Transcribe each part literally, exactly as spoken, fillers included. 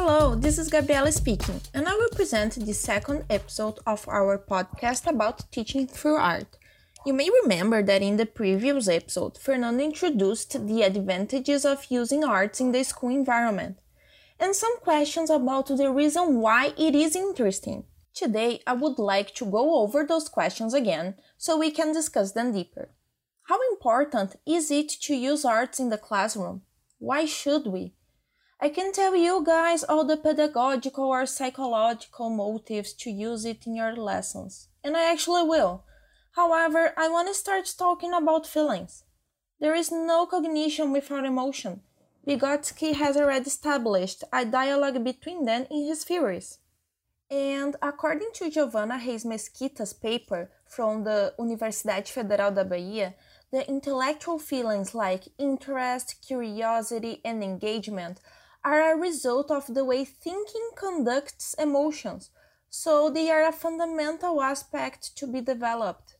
Hello, this is Gabriela speaking, and I will present the second episode of our podcast about teaching through art. You may remember that in the previous episode, Fernanda introduced the advantages of using arts in the school environment, and some questions about the reason why it is interesting. Today, I would like to go over those questions again, so we can discuss them deeper. How important is it to use arts in the classroom? Why should we? I can tell you guys all the pedagogical or psychological motives to use it in your lessons, and I actually will. However, I want to start talking about feelings. There is no cognition without emotion. Vygotsky has already established a dialogue between them in his theories. And according to Giovanna Reis Mesquita's paper from the Universidade Federal da Bahia, the intellectual feelings like interest, curiosity, and engagement are a result of the way thinking conducts emotions, so they are a fundamental aspect to be developed.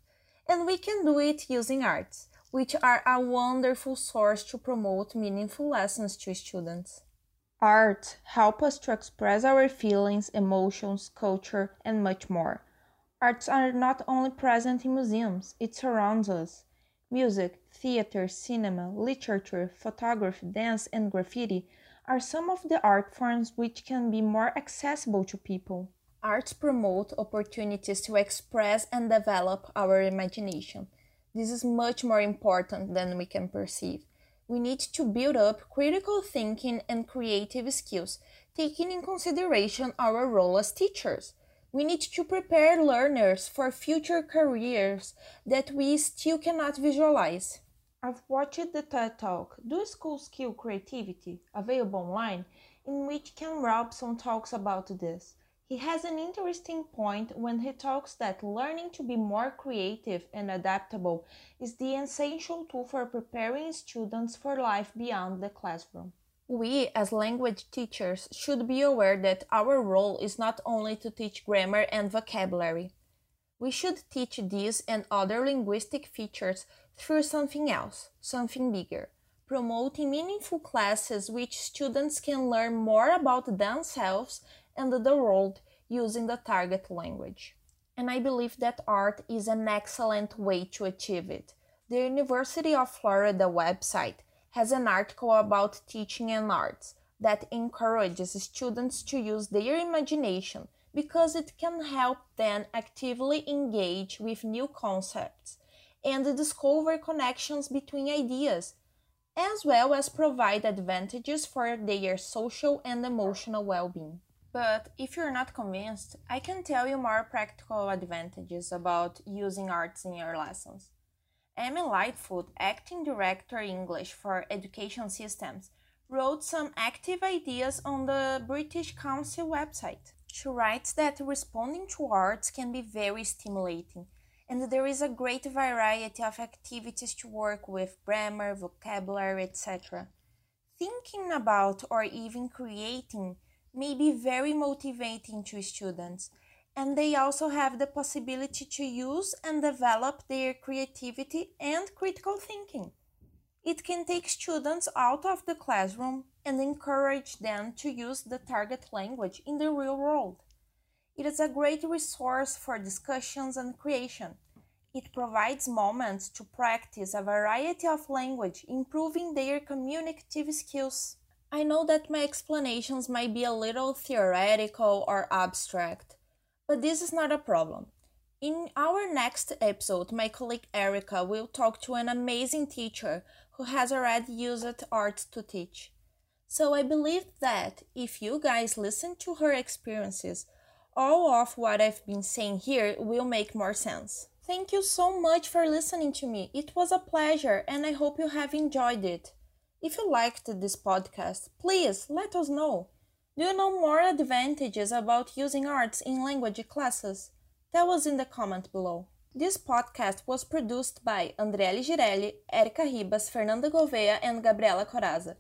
And we can do it using arts, which are a wonderful source to promote meaningful lessons to students. Art helps us to express our feelings, emotions, culture, and much more. Arts are not only present in museums, it surrounds us. Music, theater, cinema, literature, photography, dance, and graffiti are some of the art forms which can be more accessible to people. Arts promote opportunities to express and develop our imagination. This is much more important than we can perceive. We need to build up critical thinking and creative skills, taking in consideration our role as teachers. We need to prepare learners for future careers that we still cannot visualize. I've watched the TED Talk, Do Schools Kill Creativity?, available online, in which Ken Robson talks about this. He has an interesting point when he talks that learning to be more creative and adaptable is the essential tool for preparing students for life beyond the classroom. We, as language teachers, should be aware that our role is not only to teach grammar and vocabulary. We should teach these and other linguistic features through something else, something bigger, promoting meaningful classes which students can learn more about themselves and the world using the target language. And I believe that art is an excellent way to achieve it. The University of Florida website has an article about teaching and arts that encourages students to use their imagination because it can help them actively engage with new concepts and discover connections between ideas, as well as provide advantages for their social and emotional well-being. But if you're not convinced, I can tell you more practical advantages about using arts in your lessons. Emily Lightfoot, Acting Director English for Education Systems, wrote some active ideas on the British Council website. She writes that responding to arts can be very stimulating, and there is a great variety of activities to work with: grammar, vocabulary, et cetera. Thinking about or even creating may be very motivating to students, and they also have the possibility to use and develop their creativity and critical thinking. It can take students out of the classroom and encourage them to use the target language in the real world. It is a great resource for discussions and creation. It provides moments to practice a variety of language, improving their communicative skills. I know that my explanations might be a little theoretical or abstract, but this is not a problem. In our next episode, my colleague Erica will talk to an amazing teacher who has already used art to teach. So I believe that if you guys listen to her experiences, all of what I've been saying here will make more sense. Thank you so much for listening to me. It was a pleasure, and I hope you have enjoyed it. If you liked this podcast, please let us know. Do you know more advantages about using arts in language classes? Tell us in the comment below. This podcast was produced by Andrieli Girelli, Erica Ribas, Fernanda Gouveia, and Gabriela Coraza.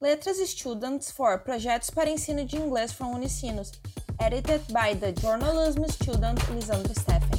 Letras Students for Projetos para Ensino de Inglês from Unicinos, edited by the journalism student Lisandra Steffen.